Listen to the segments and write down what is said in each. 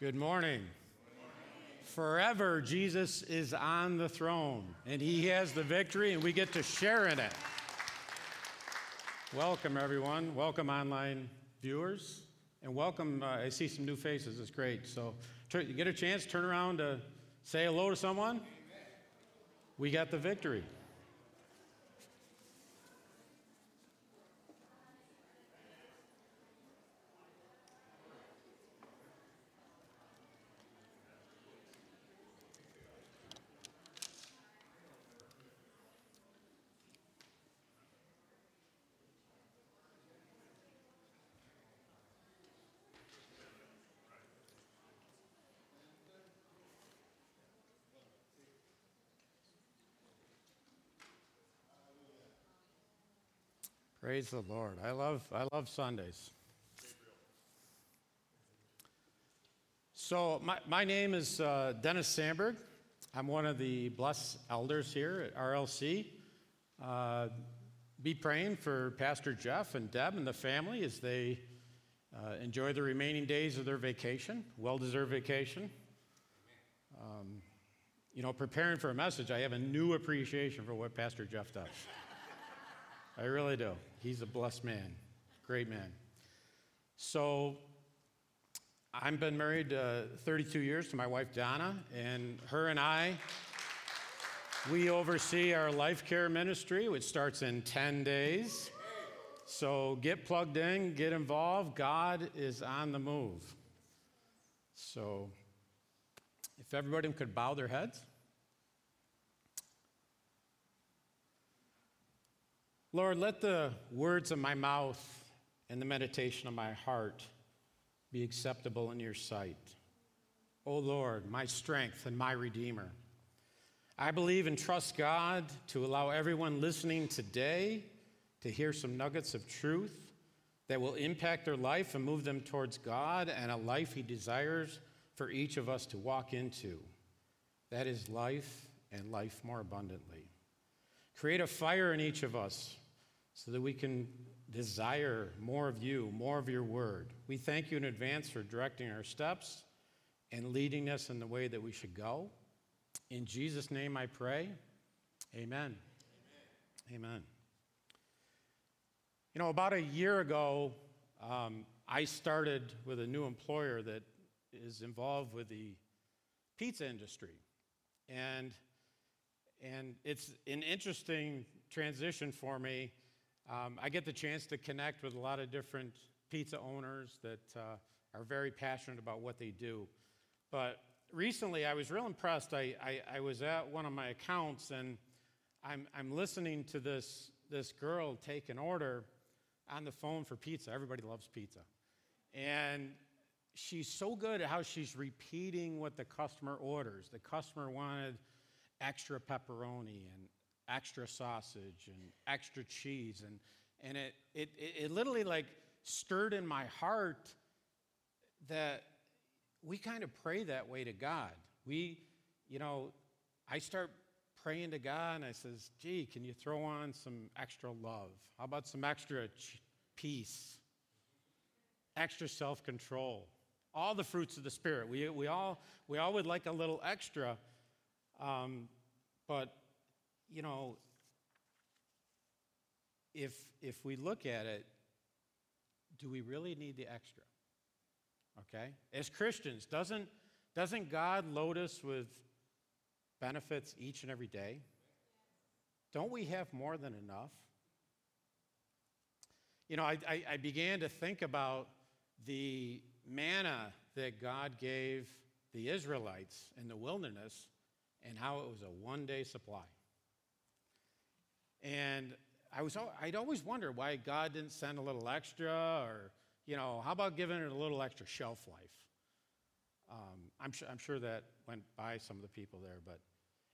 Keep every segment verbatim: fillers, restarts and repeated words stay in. Good morning. Good morning. Forever, Jesus is on the throne, and he has the victory, and we get to share in it. Welcome, everyone. Welcome, online viewers, and welcome. Uh, I see some new faces. It's great. So t- you get a chance, turn around to say hello to someone. We got the victory. Praise the Lord. I love I love Sundays. So my, my name is uh, Dennis Sandberg. I'm one of the blessed elders here at R L C. Uh, be praying for Pastor Jeff and Deb and the family as they uh, enjoy the remaining days of their vacation, well-deserved vacation. Um, you know, preparing for a message, I have a new appreciation for what Pastor Jeff does. I really do. He's a blessed man, great man. So I've been married uh, thirty-two years to my wife, Donna, and her and I, we oversee our Life Care ministry, which starts in ten days. So get plugged in, get involved. God is on the move. So if everybody could bow their heads. Lord, let the words of my mouth and the meditation of my heart be acceptable in your sight. O Lord, my strength and my Redeemer. I believe and trust God to allow everyone listening today to hear some nuggets of truth that will impact their life and move them towards God and a life he desires for each of us to walk into. That is life and life more abundantly. Create a fire in each of us so that we can desire more of you, more of your word. We thank you in advance for directing our steps and leading us in the way that we should go. In Jesus' name I pray, amen. Amen. Amen. You know, about a year ago, um, I started with a new employer that is involved with the pizza industry. And And it's an interesting transition for me. Um, I get the chance to connect with a lot of different pizza owners that uh, are very passionate about what they do. But recently, I was real impressed. I, I, I was at one of my accounts, and I'm, I'm listening to this, this girl take an order on the phone for pizza. Everybody loves pizza. And she's so good at how she's repeating what the customer orders. The customer wanted extra pepperoni and extra sausage and extra cheese, and and it, it it literally like stirred in my heart that we kind of pray that way to God. We, you know, I start praying to God and I says, gee, can you throw on some extra love? How about some extra ch- peace, extra self-control, all the fruits of the Spirit. We we all we all would like a little extra. Um, but, you know, if if we look at it, do we really need the extra? Okay? As Christians, doesn't doesn't God load us with benefits each and every day? Don't we have more than enough? You know, I, I, I began to think about the manna that God gave the Israelites in the wilderness, and how it was a one-day supply. And I was, I'd always wonder why God didn't send a little extra, or, you know, how about giving it a little extra shelf life? Um, I'm, su- I'm sure that went by some of the people there, but,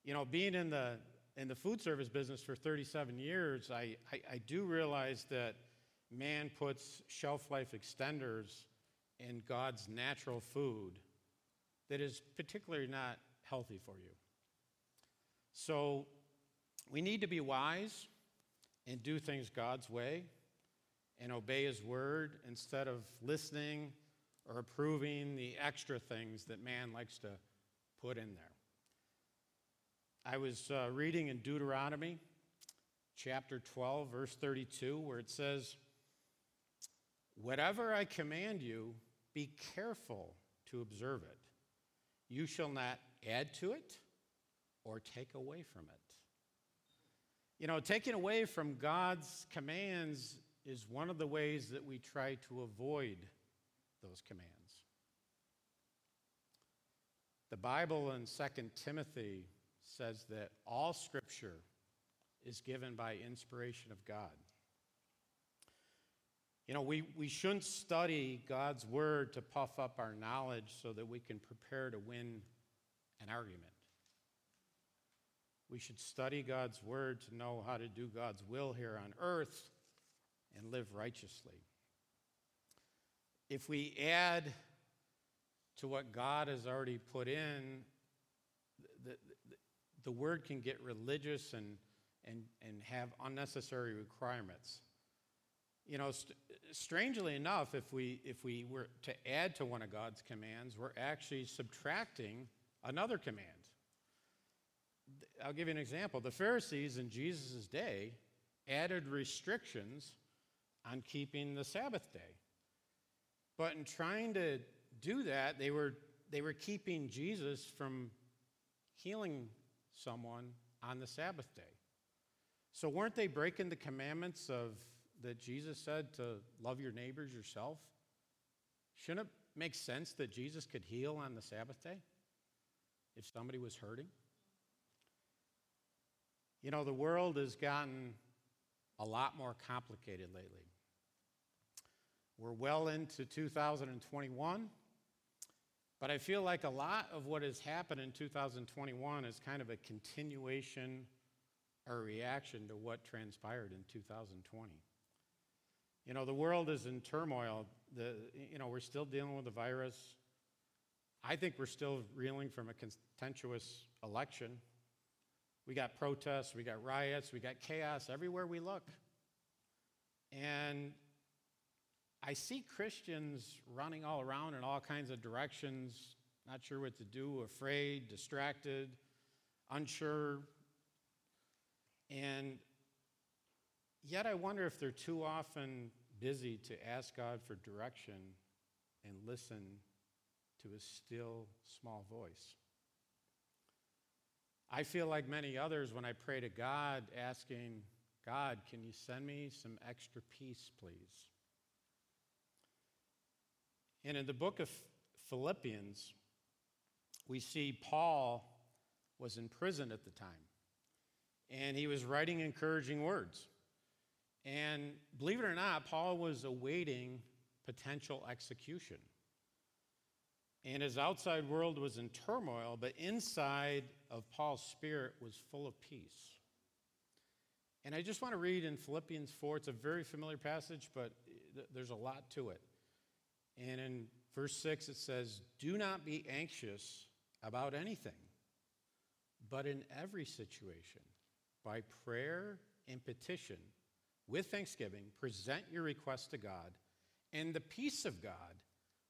you know, being in the in the food service business for thirty-seven years, I, I, I do realize that man puts shelf life extenders in God's natural food that is particularly not healthy for you. So we need to be wise and do things God's way and obey his word instead of listening or approving the extra things that man likes to put in there. I was uh, reading in Deuteronomy chapter twelve, verse thirty-two, where it says, "Whatever I command you, be careful to observe it. You shall not add to it or take away from it." You know, taking away from God's commands is one of the ways that we try to avoid those commands. The Bible in Second Timothy says that all Scripture is given by inspiration of God. You know, we, we shouldn't study God's Word to puff up our knowledge so that we can prepare to win an argument. We should study God's Word to know how to do God's will here on earth and live righteously. If we add to what God has already put in, the, the, the Word can get religious and, and, and have unnecessary requirements. You know, st- strangely enough, if we if we were to add to one of God's commands, we're actually subtracting another command. I'll give you an example. The Pharisees in Jesus' day added restrictions on keeping the Sabbath day. But in trying to do that, they were they were keeping Jesus from healing someone on the Sabbath day. So weren't they breaking the commandments of that Jesus said to love your neighbors yourself? Shouldn't it make sense that Jesus could heal on the Sabbath day if somebody was hurting? You know, the world has gotten a lot more complicated lately. We're well into two thousand twenty-one, but I feel like a lot of what has happened in two thousand twenty-one is kind of a continuation or a reaction to what transpired in two thousand twenty. You know, the world is in turmoil. The, you know, we're still dealing with the virus. I think we're still reeling from a contentious election. We got protests, we got riots, we got chaos everywhere we look. And I see Christians running all around in all kinds of directions, not sure what to do, afraid, distracted, unsure. And yet I wonder if they're too often busy to ask God for direction and listen to his still, small voice. I feel like many others when I pray to God, asking, "God, can you send me some extra peace, please?" And in the book of Philippians, we see Paul was in prison at the time, and he was writing encouraging words. And believe it or not, Paul was awaiting potential execution. And his outside world was in turmoil, but inside of Paul's spirit was full of peace. And I just want to read in Philippians four. It's a very familiar passage, but there's a lot to it. And in verse six, it says, "Do not be anxious about anything, but in every situation, by prayer and petition, with thanksgiving, present your requests to God, and the peace of God,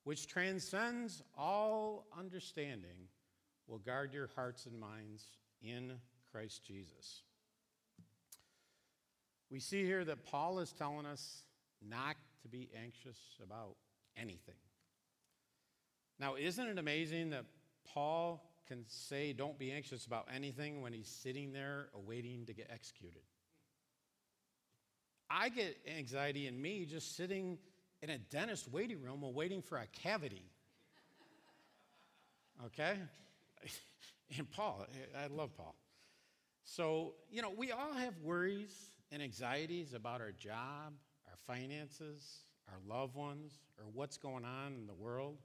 which transcends all understanding, will guard your hearts and minds in Christ Jesus." We see here that Paul is telling us not to be anxious about anything. Now, isn't it amazing that Paul can say don't be anxious about anything when he's sitting there awaiting to get executed? I get anxiety in me just sitting in a dentist waiting room while waiting for a cavity. Okay? And Paul, I love Paul. So, you know, we all have worries and anxieties about our job, our finances, our loved ones, or what's going on in the world.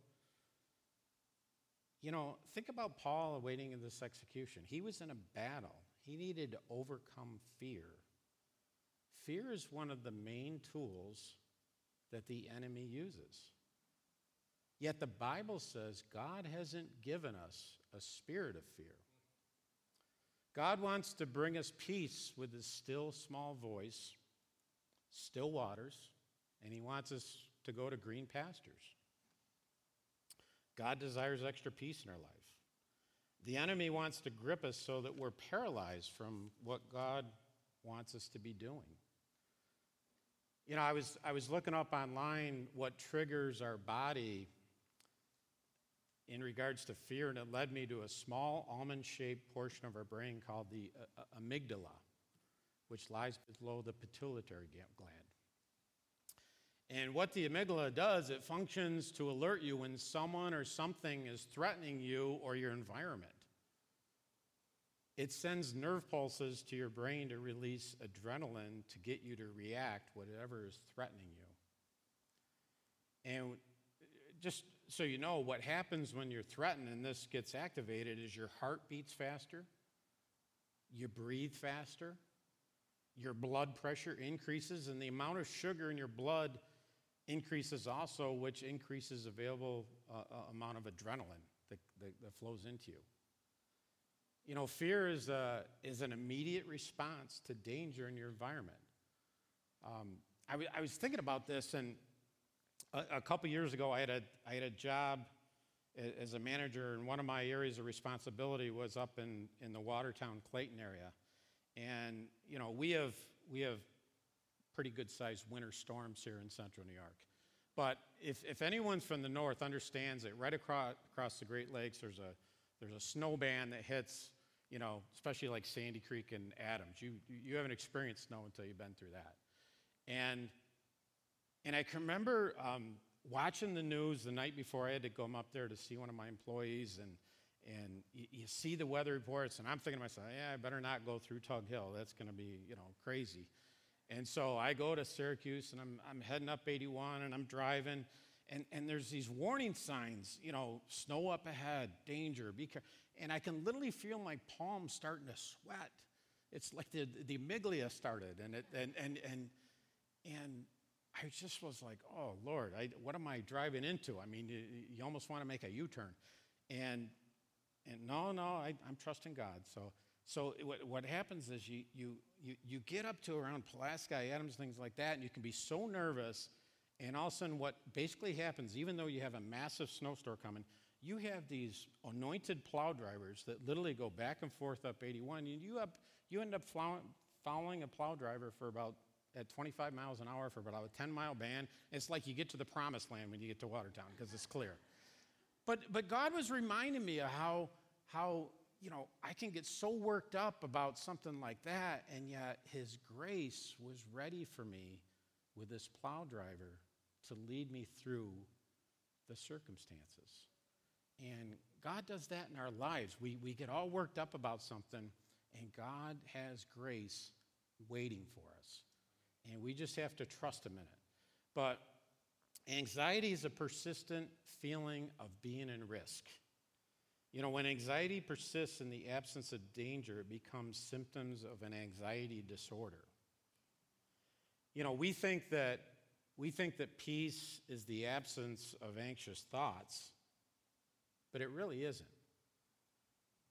You know, think about Paul awaiting in this execution. He was in a battle. He needed to overcome fear. Fear is one of the main tools that the enemy uses. Yet the Bible says God hasn't given us a spirit of fear. God wants to bring us peace with his still, small voice, still waters, and he wants us to go to green pastures. God desires extra peace in our life. The enemy wants to grip us so that we're paralyzed from what God wants us to be doing. You know, I was I was looking up online what triggers our body in regards to fear, and it led me to a small almond-shaped portion of our brain called the amygdala, which lies below the pituitary gland. And what the amygdala does, it functions to alert you when someone or something is threatening you or your environment. It sends nerve pulses to your brain to release adrenaline to get you to react whatever is threatening you. And just so you know, what happens when you're threatened and this gets activated is your heart beats faster, you breathe faster, your blood pressure increases, and the amount of sugar in your blood increases also, which increases available uh, amount of adrenaline that, that, that flows into you. You know, fear is a, is an immediate response to danger in your environment. Um, I, w- I was thinking about this, and a, a couple years ago, I had a I had a job as a manager, and one of my areas of responsibility was up in, in the Watertown-Clayton area. And you know, we have we have pretty good-sized winter storms here in Central New York. But if if anyone from the north understands it, right across across the Great Lakes, there's a there's a snow band that hits, you know, especially like Sandy Creek and Adams. You you haven't experienced snow until you've been through that. And and I can remember um, watching the news the night before I had to go up there to see one of my employees, and and you, you see the weather reports, and I'm thinking to myself, yeah, I better not go through Tug Hill. That's going to be, you know, crazy. And so I go to Syracuse, and I'm I'm heading up eighty-one, and I'm driving. And, and there's these warning signs, you know, snow up ahead, danger, be careful. And I can literally feel my palms starting to sweat. It's like the the amygdala started, and it and and and and I just was like, oh Lord, I, what am I driving into? I mean, you, you almost want to make a U-turn, and and no, no, I, I'm trusting God. So so what what happens is you you you you get up to around Pulaski, Adams, things like that, and you can be so nervous. And all of a sudden, what basically happens, even though you have a massive snowstorm coming, you have these anointed plow drivers that literally go back and forth up eighty-one. And you up, you end up following a plow driver for about at twenty-five miles an hour for about a ten-mile band. It's like you get to the promised land when you get to Watertown because it's clear. But but God was reminding me of how how you know I can get so worked up about something like that, and yet His grace was ready for me with this plow driver to lead me through the circumstances. And God does that in our lives. We we get all worked up about something, and God has grace waiting for us. And we just have to trust Him in it. But anxiety is a persistent feeling of being in risk. You know, when anxiety persists in the absence of danger, it becomes symptoms of an anxiety disorder. You know, we think that we think that peace is the absence of anxious thoughts, but it really isn't.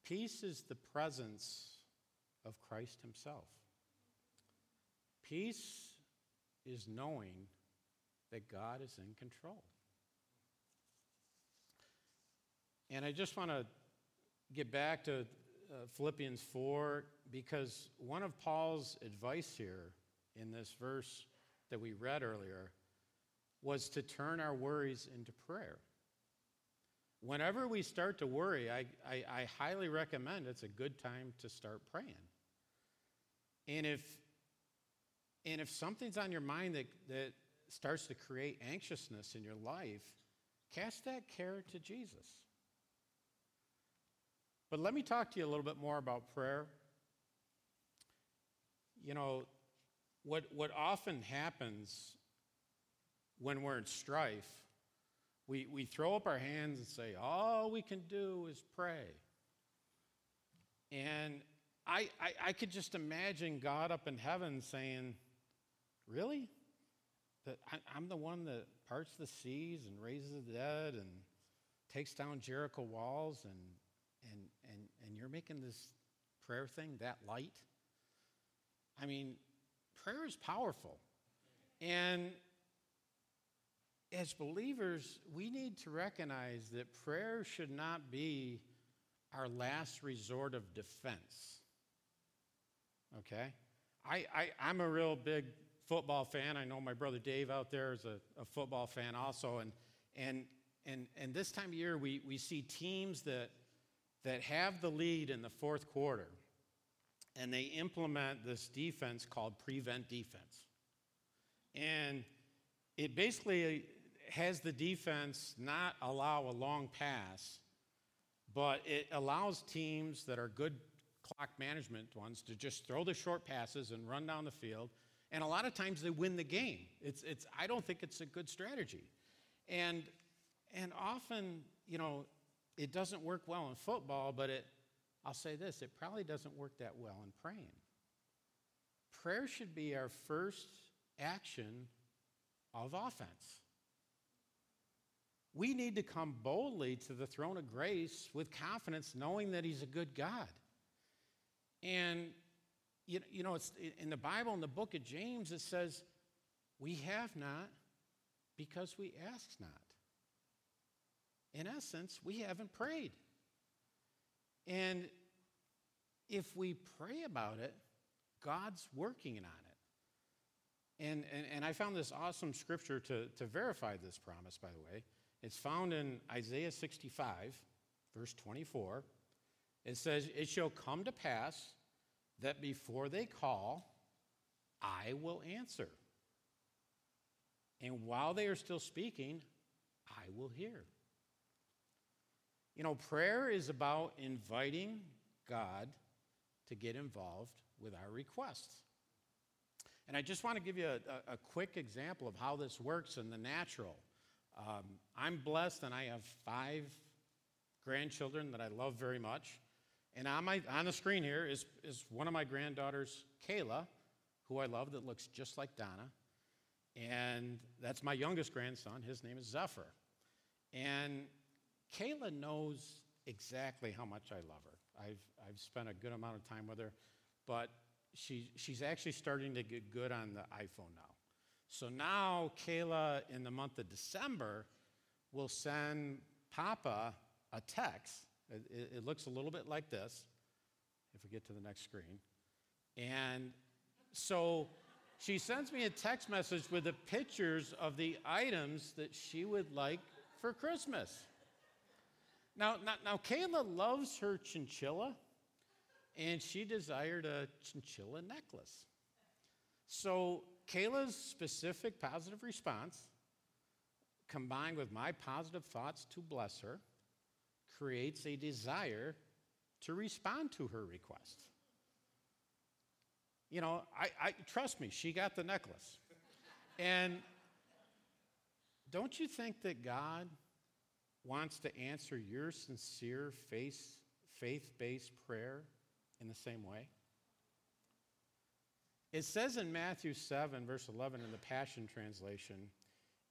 Peace is the presence of Christ Himself. Peace is knowing that God is in control. And I just want to get back to uh, Philippians four, because one of Paul's advice here in this verse that we read earlier was to turn our worries into prayer. Whenever we start to worry, I, I, I highly recommend it's a good time to start praying. And if and if something's on your mind that, that starts to create anxiousness in your life, cast that care to Jesus. But let me talk to you a little bit more about prayer. You know, What what often happens when we're in strife, we, we throw up our hands and say, all we can do is pray. And I, I, I could just imagine God up in heaven saying, really? That I, I'm the one that parts the seas and raises the dead and takes down Jericho walls, and and and, and you're making this prayer thing that light? I mean, prayer is powerful. And as believers, we need to recognize that prayer should not be our last resort of defense. Okay? I, I, I'm a real big football fan. I know my brother Dave out there is a, a football fan also. And and and and this time of year, we, we see teams that that have the lead in the fourth quarter, and they implement this defense called prevent defense. And it basically has the defense not allow a long pass, but it allows teams that are good clock management ones to just throw the short passes and run down the field. And a lot of times they win the game. It's it's I don't think it's a good strategy. And and often, you know, it doesn't work well in football, but it I'll say this, it probably doesn't work that well in praying. Prayer should be our first action of offense. We need to come boldly to the throne of grace with confidence, knowing that he's a good God. And, you know, you know, it's in the Bible, in the book of James, it says, we have not because we ask not. In essence, we haven't prayed. And if we pray about it, God's working on it. And, and and I found this awesome scripture to, to verify this promise, by the way. It's found in Isaiah sixty-five, verse twenty-four. It says, it shall come to pass that before they call, I will answer. And while they are still speaking, I will hear. You know, prayer is about inviting God to get involved with our requests. And I just want to give you a, a quick example of how this works in the natural. Um, I'm blessed, and I have five grandchildren that I love very much. And on my on the screen here is, is one of my granddaughters, Kayla, who I love, that looks just like Donna. And that's my youngest grandson. His name is Zephyr. And Kayla knows exactly how much I love her. I've I've spent a good amount of time with her, but She, she's actually starting to get good on the iPhone now. So now Kayla, in the month of December, will send Papa a text. It, it looks a little bit like this, if we get to the next screen. And so she sends me a text message with the pictures of the items that she would like for Christmas. Now, now, now Kayla loves her chinchilla, and she desired a chinchilla necklace. So Kayla's specific positive response, combined with my positive thoughts to bless her, creates a desire to respond to her request. You know, I, I trust me, she got the necklace. And don't you think that God wants to answer your sincere faith, faith-based prayer in the same way? It says in Matthew seven, verse eleven, in the Passion Translation,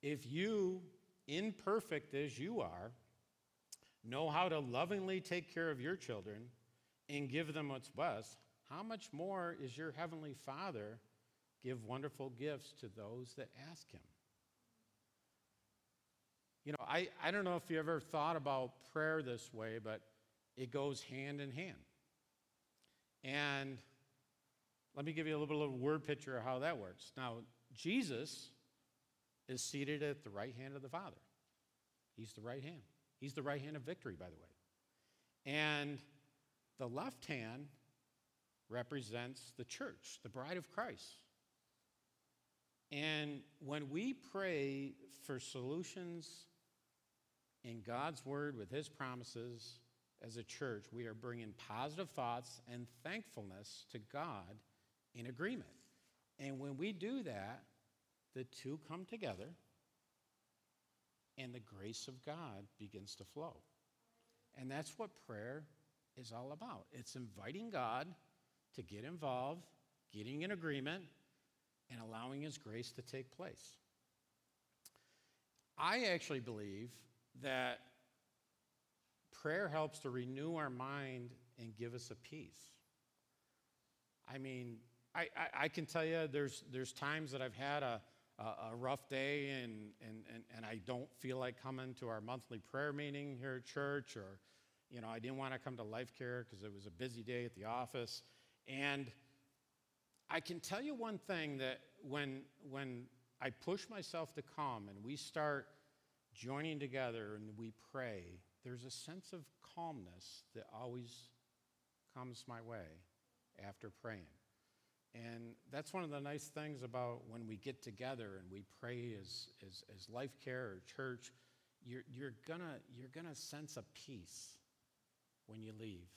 if you, imperfect as you are, know how to lovingly take care of your children and give them what's best, how much more is your heavenly Father give wonderful gifts to those that ask him? You know, I, I don't know if you ever thought about prayer this way, but it goes hand in hand. And let me give you a little bit of a word picture of how that works. Now, Jesus is seated at the right hand of the Father. He's the right hand. He's the right hand of victory, by the way. And the left hand represents the church, the bride of Christ. And when we pray for solutions in God's word with his promises, as a church, we are bringing positive thoughts and thankfulness to God in agreement. And when we do that, the two come together and the grace of God begins to flow. And that's what prayer is all about. It's inviting God to get involved, getting in agreement, and allowing his grace to take place. I actually believe that prayer helps to renew our mind and give us a peace. I mean, I, I, I can tell you there's there's times that I've had a, a, a rough day and, and, and, and I don't feel like coming to our monthly prayer meeting here at church, or, you know, I didn't want to come to Life Care because it was a busy day at the office. And I can tell you one thing, that when when I push myself to come and we start joining together and we pray, there's a sense of calmness that always comes my way after praying. And that's one of the nice things about when we get together and we pray as as, as Life Care or church, you're you're gonna you're gonna sense a peace when you leave.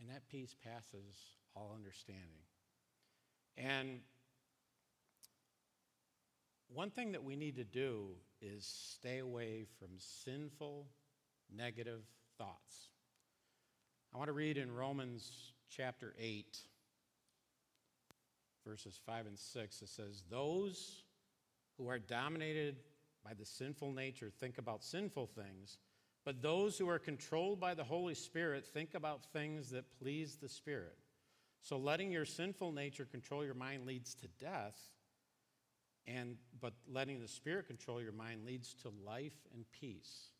And that peace passes all understanding. And one thing that we need to do is stay away from sinful, negative thoughts. I want to read in Romans chapter eight, verses five and six. It says, "Those who are dominated by the sinful nature think about sinful things, but those who are controlled by the Holy Spirit think about things that please the Spirit. So letting your sinful nature control your mind leads to death, and but letting the Spirit control your mind leads to life and peace."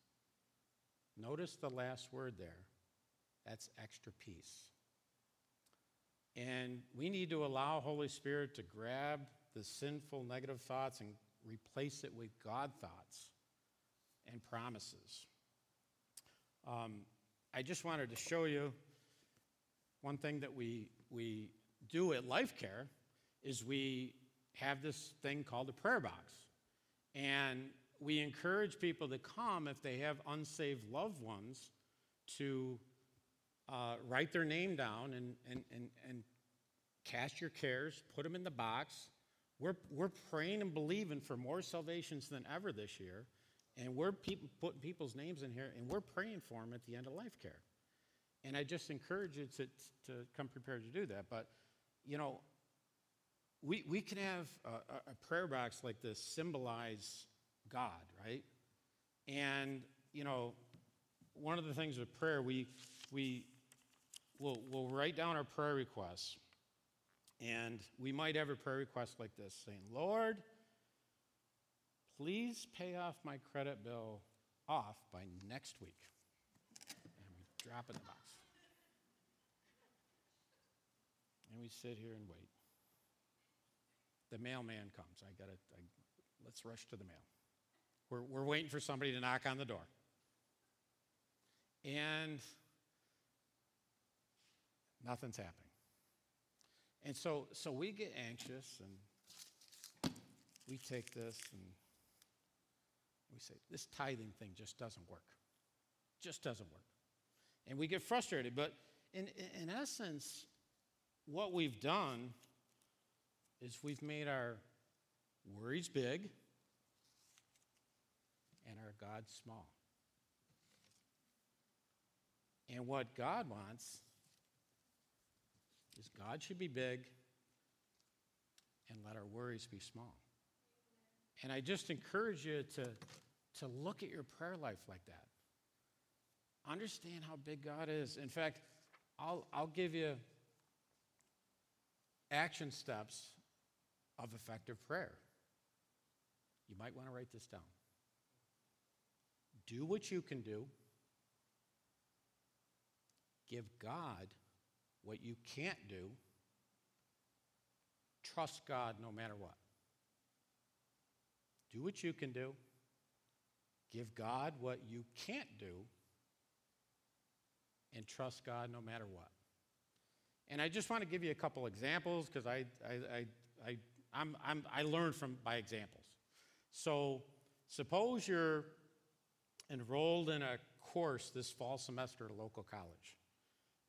Notice the last word there. That's extra peace. And we need to allow Holy Spirit to grab the sinful negative thoughts and replace it with God thoughts and promises. Um, I just wanted to show you one thing that we we do at Life Care is we have this thing called a prayer box. And we encourage people to come if they have unsaved loved ones to uh, write their name down and, and, and, and cast your cares, put them in the box. We're, we're praying and believing for more salvations than ever this year. And we're pe- putting people's names in here, and we're praying for them at the end of Life Care. And I just encourage you to, to come prepared to do that. But, you know, we we can have a, a prayer box like this symbolize God, right? And, you know, one of the things with prayer, we we will we'll write down our prayer requests. And we might have a prayer request like this, saying, "Lord, please pay off my credit bill off by next week." Drop in the box. And we sit here and wait. The mailman comes. I got to, let's rush to the mail. We're, we're waiting for somebody to knock on the door. And nothing's happening. And so, so we get anxious, and we take this and we say, this tithing thing just doesn't work. Just doesn't work. And we get frustrated, but in, in essence, what we've done is we've made our worries big and our God small. And what God wants is God should be big and let our worries be small. And I just encourage you to, to look at your prayer life like that. Understand how big God is. In fact, I'll I'll give you action steps of effective prayer. You might want to write this down. Do what you can do. Give God what you can't do. Trust God no matter what. Do what you can do. Give God what you can't do. And trust God no matter what. And I just want to give you a couple examples because I I I I I'm, I'm I learned from by examples. So suppose you're enrolled in a course this fall semester at a local college,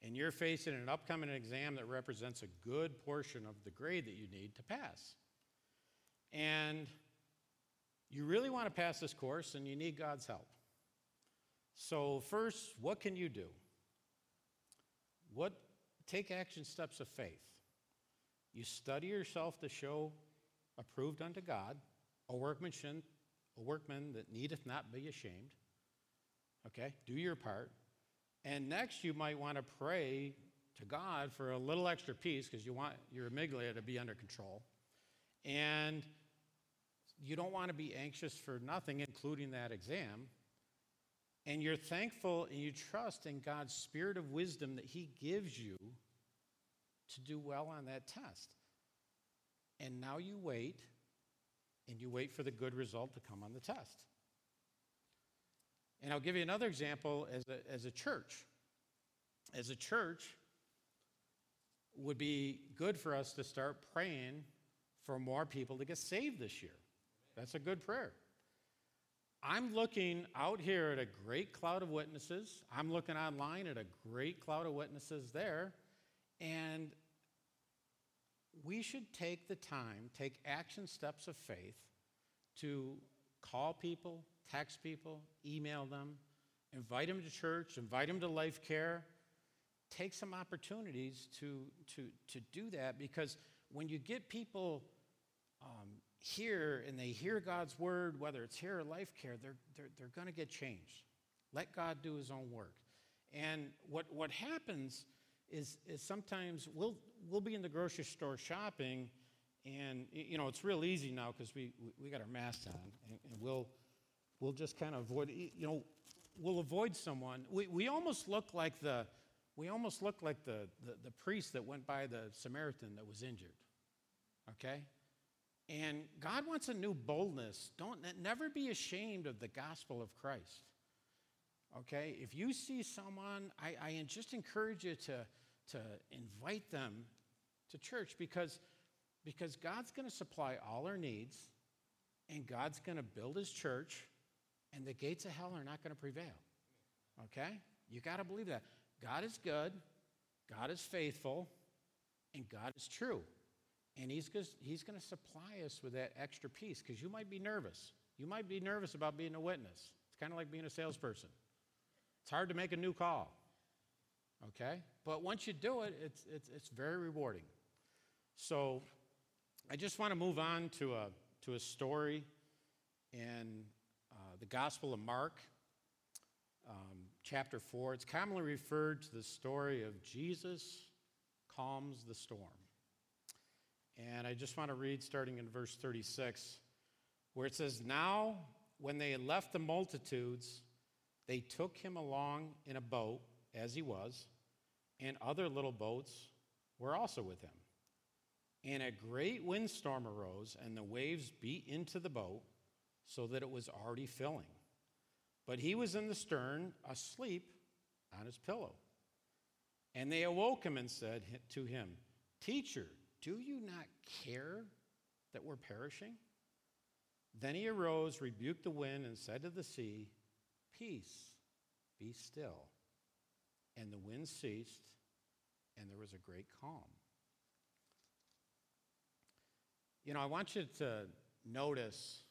and you're facing an upcoming exam that represents a good portion of the grade that you need to pass. And you really want to pass this course, and you need God's help. So first, what can you do? What take action steps of faith. You study yourself to show approved unto God, a workmanship, a workman that needeth not be ashamed. Okay, do your part. And next you might want to pray to God for a little extra peace because you want your amygdala to be under control. And you don't want to be anxious for nothing, including that exam. And you're thankful and you trust in God's spirit of wisdom that he gives you to do well on that test. And now you wait, and you wait for the good result to come on the test. And I'll give you another example as a, as a church. As a church, it would be good for us to start praying for more people to get saved this year. That's a good prayer. I'm looking out here at a great cloud of witnesses. I'm looking online at a great cloud of witnesses there. And we should take the time, take action steps of faith to call people, text people, email them, invite them to church, invite them to Life Care. Take some opportunities to, to, to do that, because when you get people um, here and they hear God's word, whether it's here or Life Care, they're, they're, they're going to get changed. Let God do his own work. And what, what happens is, is sometimes we'll, we'll be in the grocery store shopping, and, you know, it's real easy now because we, we, we got our masks on, and, and we'll, we'll just kind of avoid, you know, we'll avoid someone. We, we almost look like the, We almost look like the, the, the priest that went by the Samaritan that was injured, okay? And God wants a new boldness. Don't never be ashamed of the gospel of Christ, okay? If you see someone, I, I just encourage you to, to invite them to church, because, because God's going to supply all our needs, and God's going to build his church, and the gates of hell are not going to prevail, okay? You got to believe that. God is good, God is faithful, and God is true. And he's he's going to supply us with that extra piece, because you might be nervous. You might be nervous about being a witness. It's kind of like being a salesperson. It's hard to make a new call, okay? But once you do it, it's, it's, it's very rewarding. So I just want to move on to a, to a story in uh, the Gospel of Mark. Um, chapter four, it's commonly referred to the story of Jesus calms the storm. And I just want to read starting in verse thirty-six, where it says, "Now when they had left the multitudes, they took him along in a boat as he was, and other little boats were also with him. And a great windstorm arose, and the waves beat into the boat so that it was already filling. But he was in the stern, asleep on his pillow. And they awoke him and said to him, 'Teacher, do you not care that we're perishing?' Then he arose, rebuked the wind, and said to the sea, 'Peace, be still.' And the wind ceased, and there was a great calm." You know, I want you to notice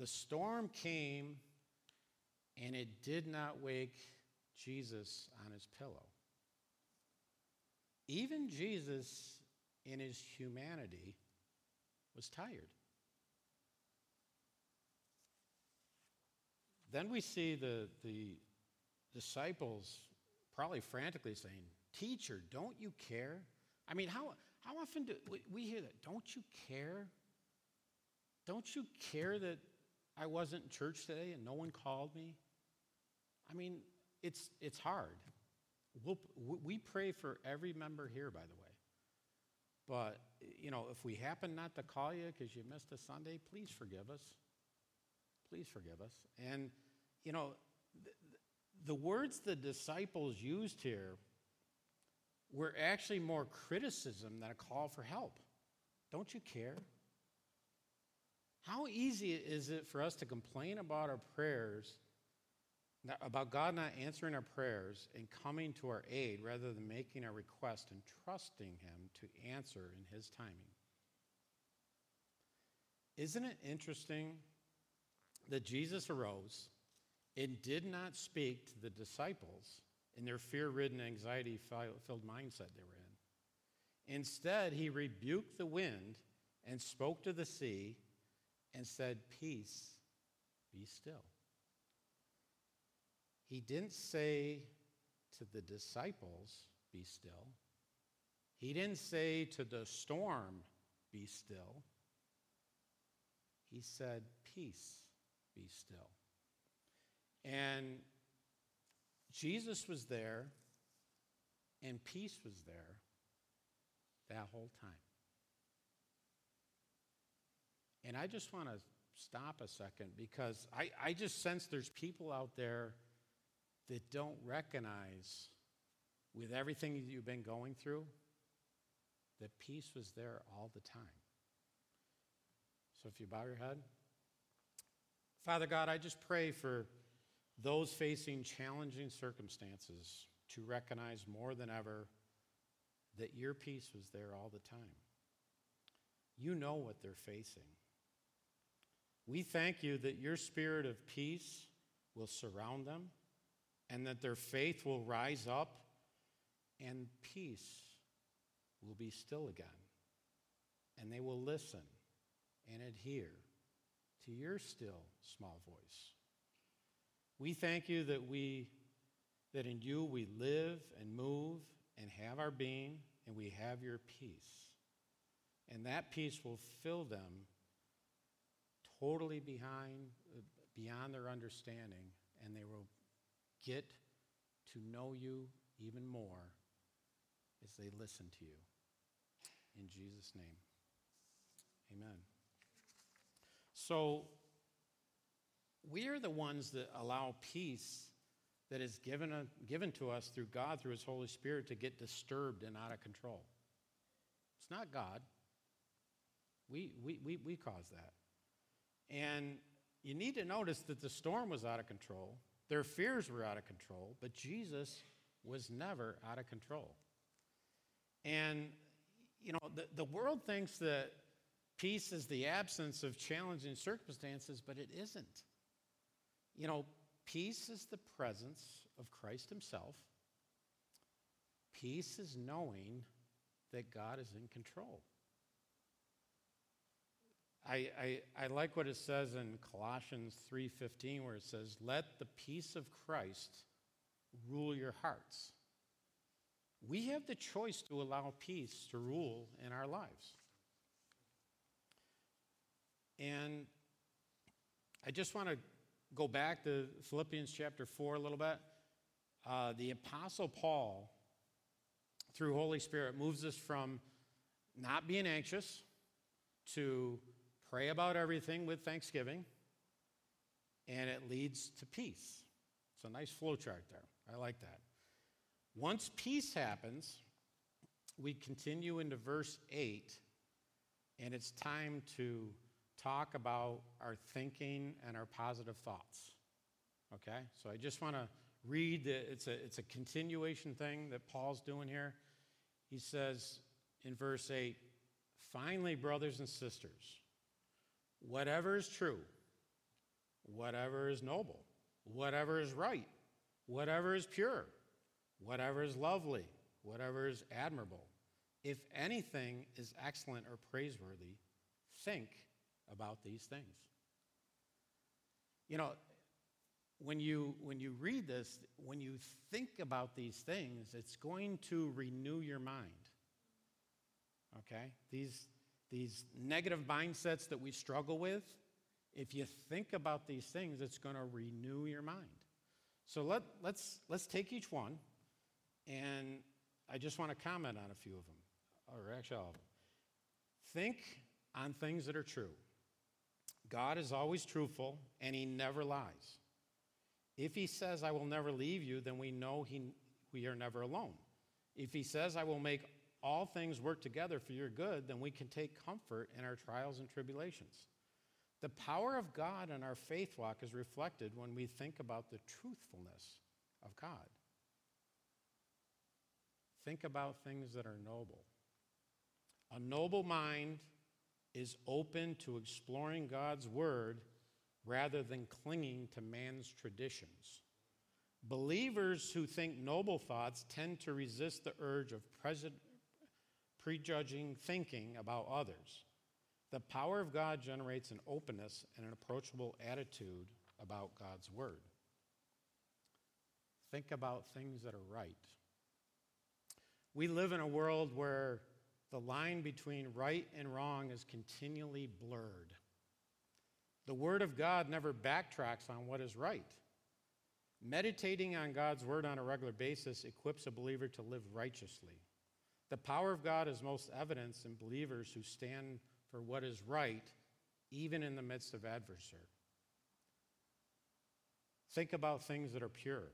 the storm came, and it did not wake Jesus on his pillow. Even Jesus, in his humanity, was tired. Then we see the, the disciples probably frantically saying, "Teacher, don't you care?" I mean, how, how often do we, we hear that? Don't you care? Don't you care that I wasn't in church today and no one called me? I mean, it's it's hard. We'll, we pray for every member here, by the way. But, you know, if we happen not to call you because you missed a Sunday, please forgive us. Please forgive us. And, you know, the, the words the disciples used here were actually more criticism than a call for help. Don't you care? How easy is it for us to complain about our prayers, about God not answering our prayers and coming to our aid, rather than making our request and trusting him to answer in his timing? Isn't it interesting that Jesus arose and did not speak to the disciples in their fear-ridden, anxiety-filled mindset they were in? Instead, he rebuked the wind and spoke to the sea and said, "Peace, be still." He didn't say to the disciples, "Be still." He didn't say to the storm, "Be still." he said, "Peace, be still." And Jesus was there, and peace was there that whole time. And I just want to stop a second, because I, I just sense there's people out there that don't recognize, with everything you've been going through, that peace was there all the time. So if you bow your head. Father God, I just pray for those facing challenging circumstances to recognize more than ever that your peace was there all the time. You know what they're facing. We thank you that your spirit of peace will surround them, and that their faith will rise up, and peace will be still again. And they will listen and adhere to your still small voice. We thank you that we, that in you we live and move and have our being, and we have your peace. And that peace will fill them totally behind, beyond their understanding, and they will get to know you even more as they listen to you. In Jesus' name, amen. So we are the ones that allow peace that is given, a, given to us through God, through his Holy Spirit, to get disturbed and out of control. It's not God. We, we, we, we cause that. And you need to notice that the storm was out of control. Their fears were out of control, but Jesus was never out of control. And, you know, the, the world thinks that peace is the absence of challenging circumstances, but it isn't. You know, peace is the presence of Christ himself. Peace is knowing that God is in control. I, I, I like what it says in Colossians three fifteen, where it says, "Let the peace of Christ rule your hearts." We have the choice to allow peace to rule in our lives. And I just want to go back to Philippians chapter four a little bit. Uh, the Apostle Paul, through Holy Spirit, moves us from not being anxious to pray about everything with thanksgiving, and it leads to peace. It's a nice flow chart there. I like that. Once peace happens, we continue into verse eight, and it's time to talk about our thinking and our positive thoughts. Okay? So I just want to read, the, it's, a, it's a continuation thing that Paul's doing here. He says in verse eight, "Finally, brothers and sisters, whatever is true, whatever is noble, whatever is right, whatever is pure, whatever is lovely, whatever is admirable, if anything is excellent or praiseworthy, think about these things." You know, when you when you read this, when you think about these things, it's going to renew your mind. Okay? These these negative mindsets that we struggle with, if you think about these things, it's going to renew your mind. So let let's let's take each one, and I just want to comment on a few of them, or actually all of them. Think on things that are true. God is always truthful, and he never lies. If he says, "I will never leave you," then we know he, we are never alone. If he says, "I will make all things work together for your good," then we can take comfort in our trials and tribulations. The power of God in our faith walk is reflected when we think about the truthfulness of God. Think about things that are noble. A noble mind is open to exploring God's word rather than clinging to man's traditions. Believers who think noble thoughts tend to resist the urge of prejudging thinking about others. The power of God generates an openness and an approachable attitude about God's word. Think about things that are right. We live in a world where the line between right and wrong is continually blurred. The Word of God never backtracks on what is right. Meditating on God's Word on a regular basis equips a believer to live righteously. The power of God is most evident in believers who stand for what is right, even in the midst of adversity. Think about things that are pure.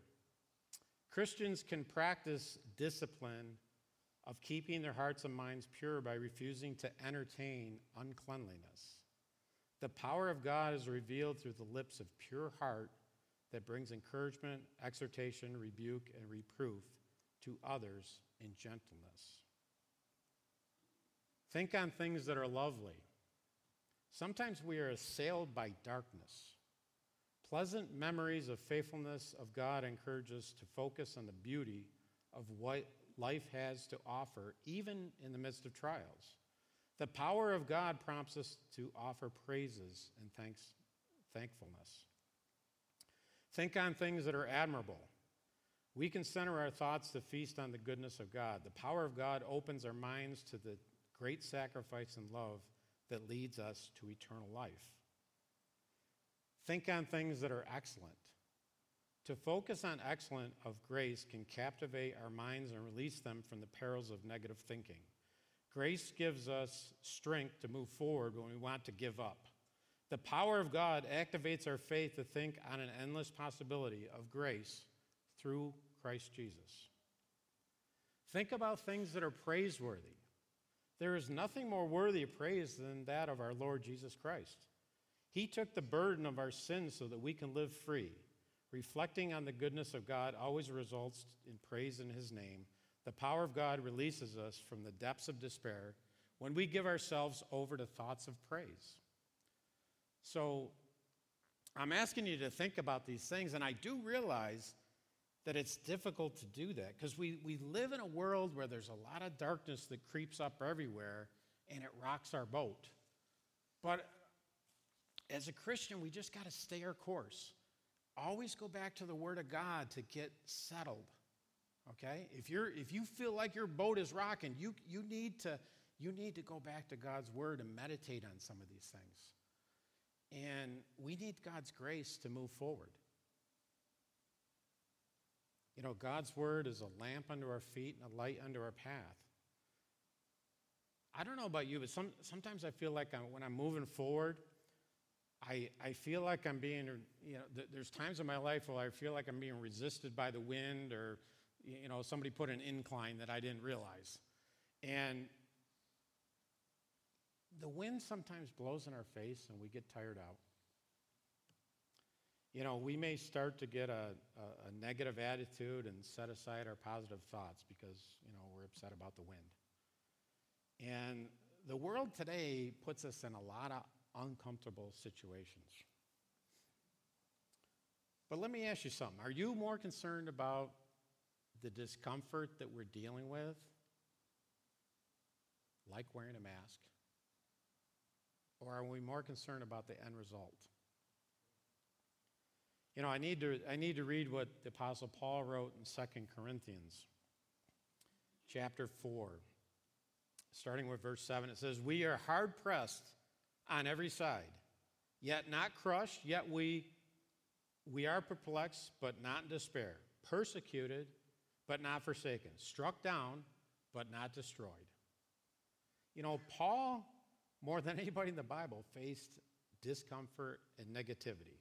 Christians can practice discipline of keeping their hearts and minds pure by refusing to entertain uncleanliness. The power of God is revealed through the lips of pure heart that brings encouragement, exhortation, rebuke, and reproof to others in gentleness. Think on things that are lovely. Sometimes we are assailed by darkness. Pleasant memories of faithfulness of God encourage us to focus on the beauty of what life has to offer, even in the midst of trials. The power of God prompts us to offer praises and thanks, thankfulness. Think on things that are admirable. We can center our thoughts to feast on the goodness of God. The power of God opens our minds to the great sacrifice and love that leads us to eternal life. Think on things that are excellent. To focus on excellence of grace can captivate our minds and release them from the perils of negative thinking. Grace gives us strength to move forward when we want to give up. The power of God activates our faith to think on an endless possibility of grace through Christ Jesus. Think about things that are praiseworthy. There is nothing more worthy of praise than that of our Lord Jesus Christ. He took the burden of our sins so that we can live free. Reflecting on the goodness of God always results in praise in His name. The power of God releases us from the depths of despair when we give ourselves over to thoughts of praise. So I'm asking you to think about these things, and I do realize that it's difficult to do that because we, we live in a world where there's a lot of darkness that creeps up everywhere, and it rocks our boat. But as a Christian, we just got to stay our course. Always go back to the Word of God to get settled, okay? If you're if you feel like your boat is rocking, you, you, need to, you need to go back to God's Word and meditate on some of these things. And we need God's grace to move forward. You know, God's Word is a lamp unto our feet and a light unto our path. I don't know about you, but some, sometimes I feel like I'm, when I'm moving forward, I, I feel like I'm being, you know, th- there's times in my life where I feel like I'm being resisted by the wind, or, you know, somebody put an incline that I didn't realize. And the wind sometimes blows in our face and we get tired out. You know, we may start to get a, a, a negative attitude and set aside our positive thoughts because, you know, we're upset about the wind. And the world today puts us in a lot of uncomfortable situations. But let me ask you something. Are you more concerned about the discomfort that we're dealing with, like wearing a mask, or are we more concerned about the end result? You know, I need to I need to read what the Apostle Paul wrote in Second Corinthians chapter four, starting with verse seven. It says, "We are hard pressed on every side, yet not crushed, yet we we are perplexed, but not in despair, persecuted, but not forsaken, struck down, but not destroyed." You know, Paul, more than anybody in the Bible, faced discomfort and negativity,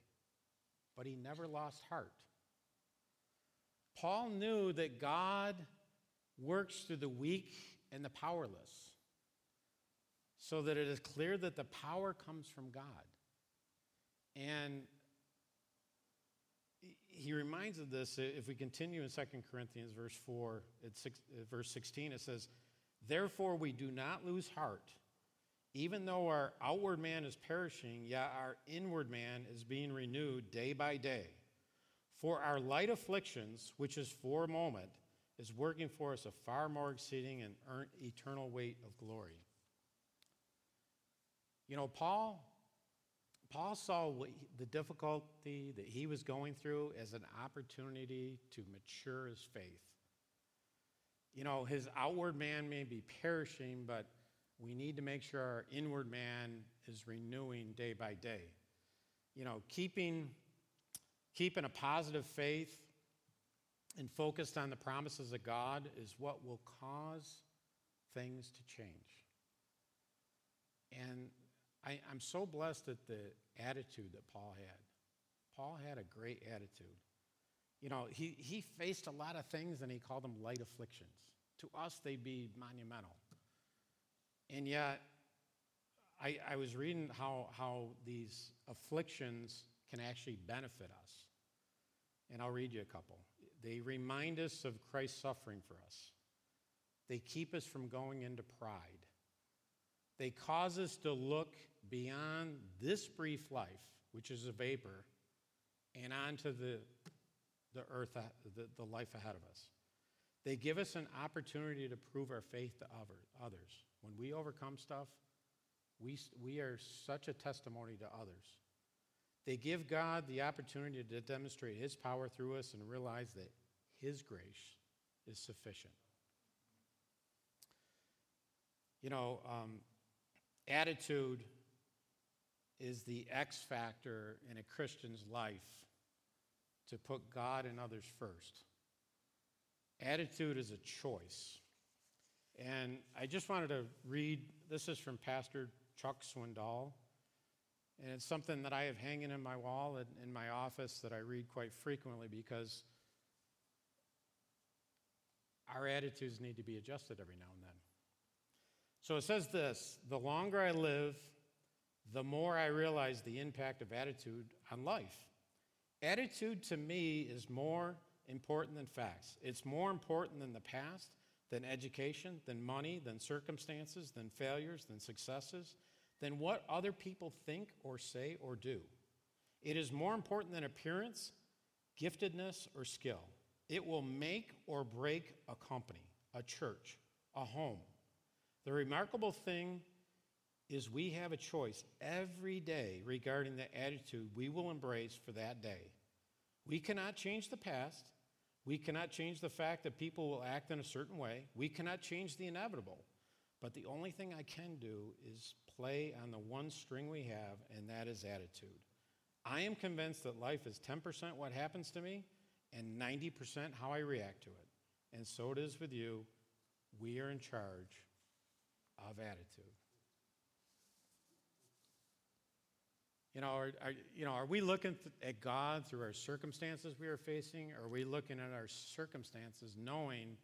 but he never lost heart. Paul knew that God works through the weak and the powerless, so that it is clear that the power comes from God. And he reminds of this, if we continue in Second Corinthians verse four, verse sixteen, it says, "Therefore we do not lose heart. Even though our outward man is perishing, yet our inward man is being renewed day by day. For our light afflictions, which is for a moment, is working for us a far more exceeding and eternal weight of glory." You know, Paul, Paul saw what he, the difficulty that he was going through as an opportunity to mature his faith. You know, his outward man may be perishing, but we need to make sure our inward man is renewing day by day. you know, keeping, keeping a positive faith and focused on the promises of God is what will cause things to change. And I, I'm so blessed at the attitude that Paul had. Paul had a great attitude. You know, he, he faced a lot of things and he called them light afflictions. To us, they'd be monumental. And yet, I, I was reading how, how these afflictions can actually benefit us. And I'll read you a couple. They remind us of Christ's suffering for us. They keep us from going into pride. They cause us to look beyond this brief life, which is a vapor, and onto the, the earth, the, the life ahead of us. They give us an opportunity to prove our faith to other, others. When we overcome stuff, we, we are such a testimony to others. They give God the opportunity to demonstrate his power through us and realize that his grace is sufficient. You know, um, attitude is the X factor in a Christian's life to put God and others first. Attitude is a choice. And I just wanted to read, this is from Pastor Chuck Swindoll. And it's something that I have hanging in my wall in, in my office that I read quite frequently because our attitudes need to be adjusted every now and then. So it says this, the longer I live, the more I realize the impact of attitude on life. Attitude to me is more important than facts. It's more important than the past, than education, than money, than circumstances, than failures, than successes, than what other people think or say or do. It is more important than appearance, giftedness, or skill. It will make or break a company, a church, a home. The remarkable thing is we have a choice every day regarding the attitude we will embrace for that day. We cannot change the past. We cannot change the fact that people will act in a certain way. We cannot change the inevitable. But the only thing I can do is play on the one string we have, and that is attitude. I am convinced that life is ten percent what happens to me and ninety percent how I react to it. And so it is with you. We are in charge of attitude. You know, are, are, you know, are we looking th- at God through our circumstances we are facing, or are we looking at our circumstances knowing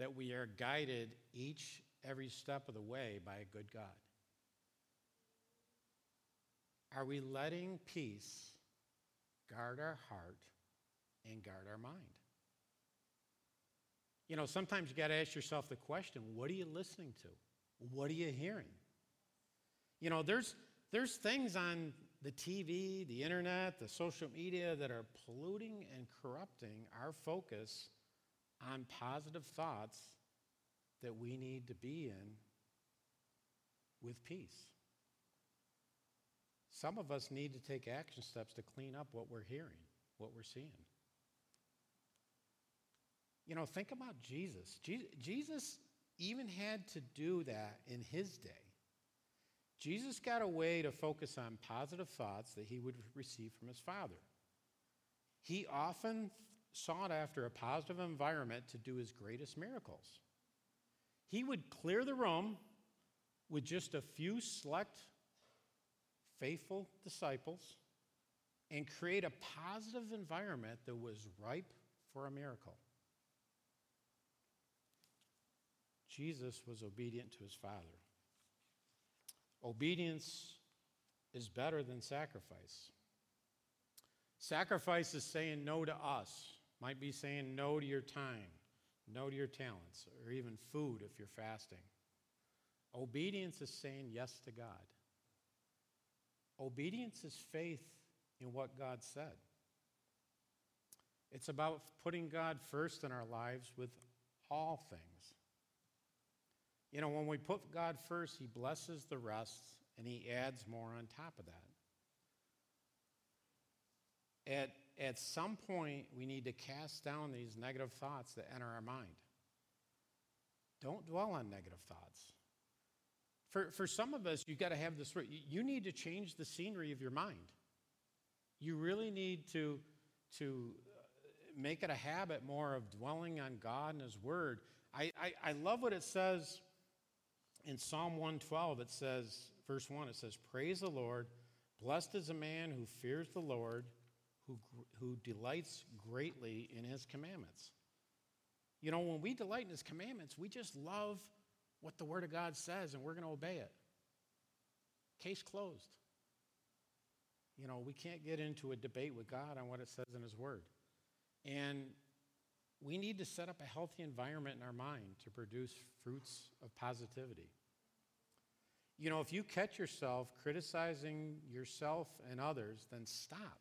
that we are guided each, every step of the way by a good God? Are we letting peace guard our heart and guard our mind? You know, sometimes you got to ask yourself the question, what are you listening to? What are you hearing? You know, there's... There's things on the T V, the internet, the social media that are polluting and corrupting our focus on positive thoughts that we need to be in with peace. Some of us need to take action steps to clean up what we're hearing, what we're seeing. You know, think about Jesus. Je- Jesus even had to do that in his day. Jesus got a way to focus on positive thoughts that he would receive from his Father. He often sought after a positive environment to do his greatest miracles. He would clear the room with just a few select, faithful disciples and create a positive environment that was ripe for a miracle. Jesus was obedient to his Father. Obedience is better than sacrifice. Sacrifice is saying no to us. Might be saying no to your time, no to your talents, or even food if you're fasting. Obedience is saying yes to God. Obedience is faith in what God said. It's about putting God first in our lives with all things. You know, when we put God first, he blesses the rest, and he adds more on top of that. At, at some point, we need to cast down these negative thoughts that enter our mind. Don't dwell on negative thoughts. For, for some of us, you've got to have this, you need to change the scenery of your mind. You really need to, to make it a habit more of dwelling on God and His Word. I, I, I love what it says in Psalm one twelve. It says, verse one, it says, "Praise the Lord. Blessed is a man who fears the Lord, who who delights greatly in His commandments." You know, when we delight in His commandments, we just love what the Word of God says, and we're going to obey it. Case closed. You know, we can't get into a debate with God on what it says in His Word. And we need to set up a healthy environment in our mind to produce fruits of positivity. You know, if you catch yourself criticizing yourself and others, then stop.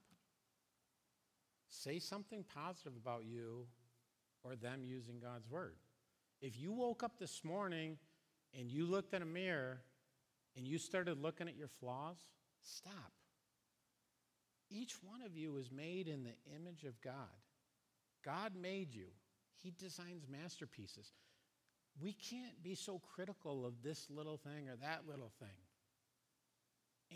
Say something positive about you or them using God's Word. If you woke up this morning and you looked in a mirror and you started looking at your flaws, stop. Each one of you is made in the image of God. God made you. He designs masterpieces. We can't be so critical of this little thing or that little thing.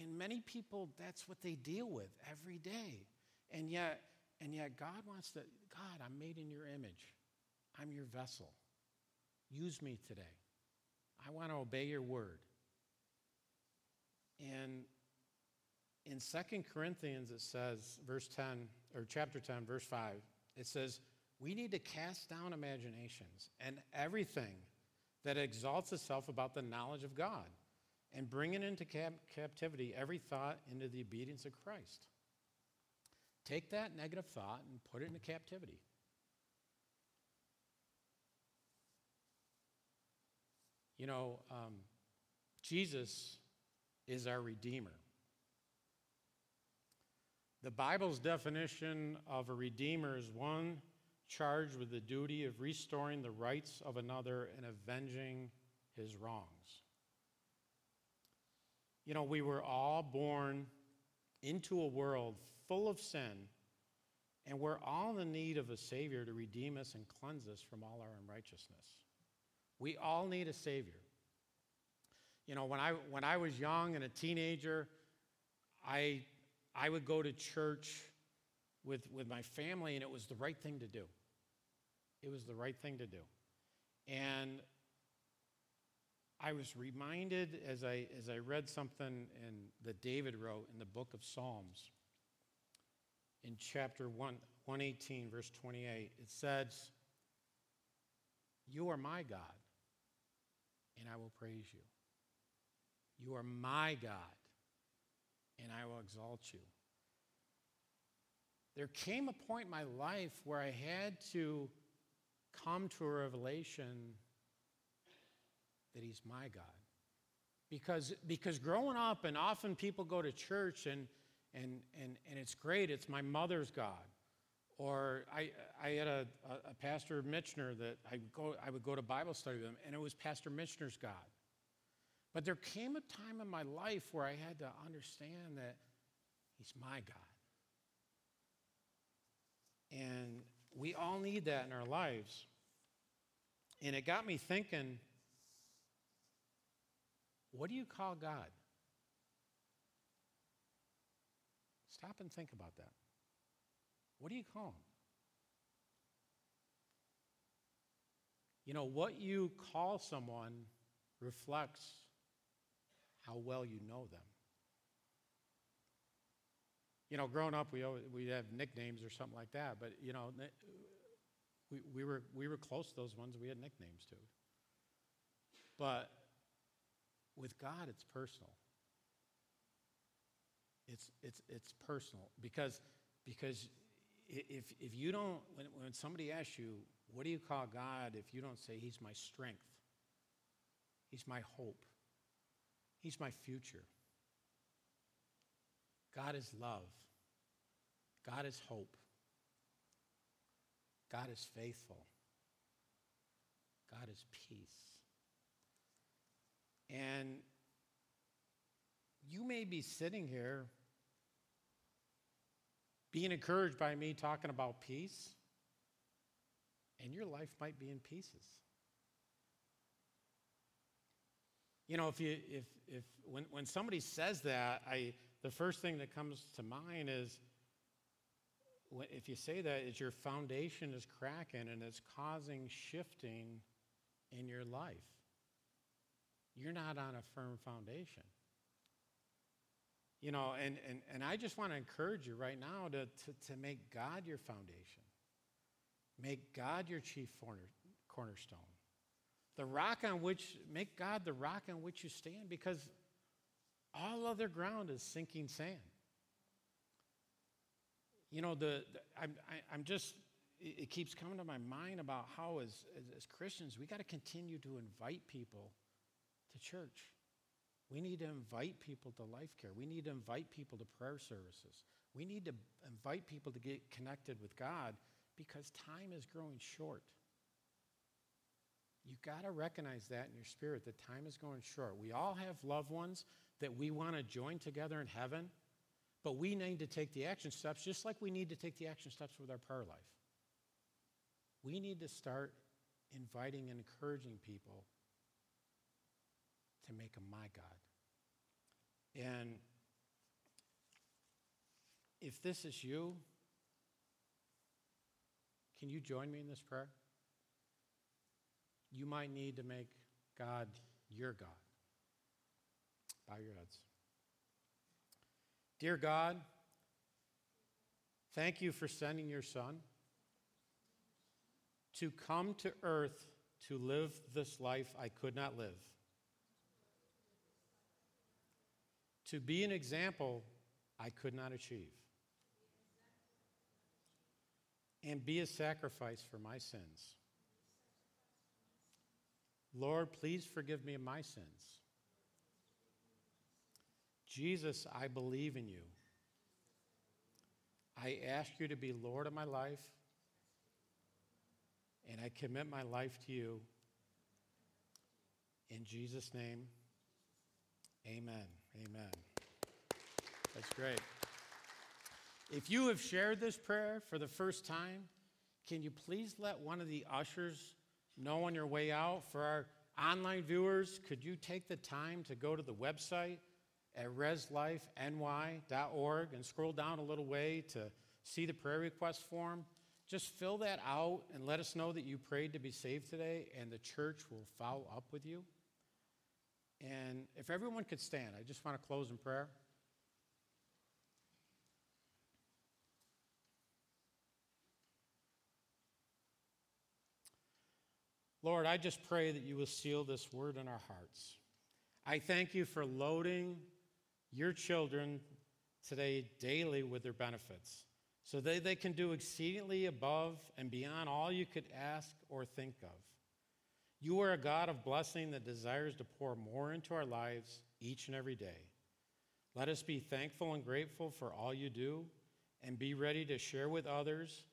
And many people, that's what they deal with every day. And yet, and yet God wants to, God, I'm made in your image. I'm your vessel. Use me today. I want to obey your word. And in Second Corinthians, it says, verse ten, or chapter ten, verse five, it says, we need to cast down imaginations and everything that exalts itself about the knowledge of God and bring it into cap- captivity, every thought into the obedience of Christ. Take that negative thought and put it into captivity. You know, um, Jesus is our Redeemer. The Bible's definition of a redeemer is one charged with the duty of restoring the rights of another and avenging his wrongs. You know, we were all born into a world full of sin, and we're all in the need of a Savior to redeem us and cleanse us from all our unrighteousness. We all need a Savior. You know, when I when I was young and a teenager, I... I would go to church with, with my family, and it was the right thing to do. It was the right thing to do. And I was reminded as I as I read something in, that David wrote in the book of Psalms, in chapter one, one eighteen, verse twenty-eight, it says, "You are my God, and I will praise you. You are my God, and I will exalt you." There came a point in my life where I had to come to a revelation that He's my God. Because, because growing up, and often people go to church and, and, and, and it's great, it's my mother's God. Or I, I had a, a, a Pastor Mitchner that I would, go, I would go to Bible study with him, and it was Pastor Mitchner's God. But there came a time in my life where I had to understand that He's my God. And we all need that in our lives. And it got me thinking, what do you call God? Stop and think about that. What do you call Him? You know, what you call someone reflects how well you know them. You know, growing up, we always, we have nicknames or something like that. But you know, we we were we were close to those ones. We had nicknames too. But with God, it's personal. It's it's it's personal because because if if you don't, when when somebody asks you, what do you call God? If you don't say He's my strength, He's my hope, He's my future. God is love. God is hope. God is faithful. God is peace. And you may be sitting here being encouraged by me talking about peace, and your life might be in pieces. You know, if you if if when, when somebody says that, I the first thing that comes to mind is if you say that, it's your foundation is cracking and it's causing shifting in your life. You're not on a firm foundation. You know, and, and, and I just want to encourage you right now to, to, to make God your foundation. Make God your chief corner, cornerstone. The rock on which, make God the rock on which you stand, because all other ground is sinking sand. You know, the, the I'm, I, I'm just, it keeps coming to my mind about how as, as, as Christians, we got to continue to invite people to church. We need to invite people to Life Care. We need to invite people to prayer services. We need to invite people to get connected with God, because time is growing short. You've got to recognize that in your spirit, that time is going short. We all have loved ones that we want to join together in heaven, but we need to take the action steps, just like we need to take the action steps with our prayer life. We need to start inviting and encouraging people to make them my God. And if this is you, can you join me in this prayer? You might need to make God your God. Bow your heads. Dear God, thank you for sending your Son to come to earth to live this life I could not live, to be an example I could not achieve, and be a sacrifice for my sins. Lord, please forgive me of my sins. Jesus, I believe in you. I ask you to be Lord of my life, and I commit my life to you. In Jesus' name, amen. Amen. That's great. If you have shared this prayer for the first time, can you please let one of the ushers know on your way out? For our online viewers, could you take the time to go to the website at res life n y dot org and scroll down a little way to see the prayer request form? Just fill that out and let us know that you prayed to be saved today, and the church will follow up with you. And if everyone could stand, I just want to close in prayer. Lord, I just pray that you will seal this word in our hearts. I thank you for loading your children today daily with their benefits, so that they can do exceedingly above and beyond all you could ask or think of. You are a God of blessing that desires to pour more into our lives each and every day. Let us be thankful and grateful for all you do, and be ready to share with others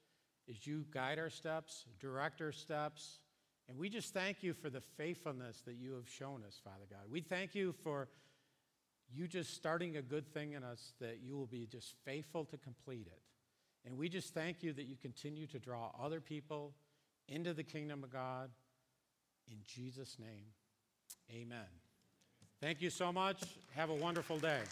as you guide our steps, direct our steps. And we just thank you for the faithfulness that you have shown us, Father God. We thank you for you just starting a good thing in us, that you will be just faithful to complete it. And we just thank you that you continue to draw other people into the kingdom of God. In Jesus' name, amen. Thank you so much. Have a wonderful day.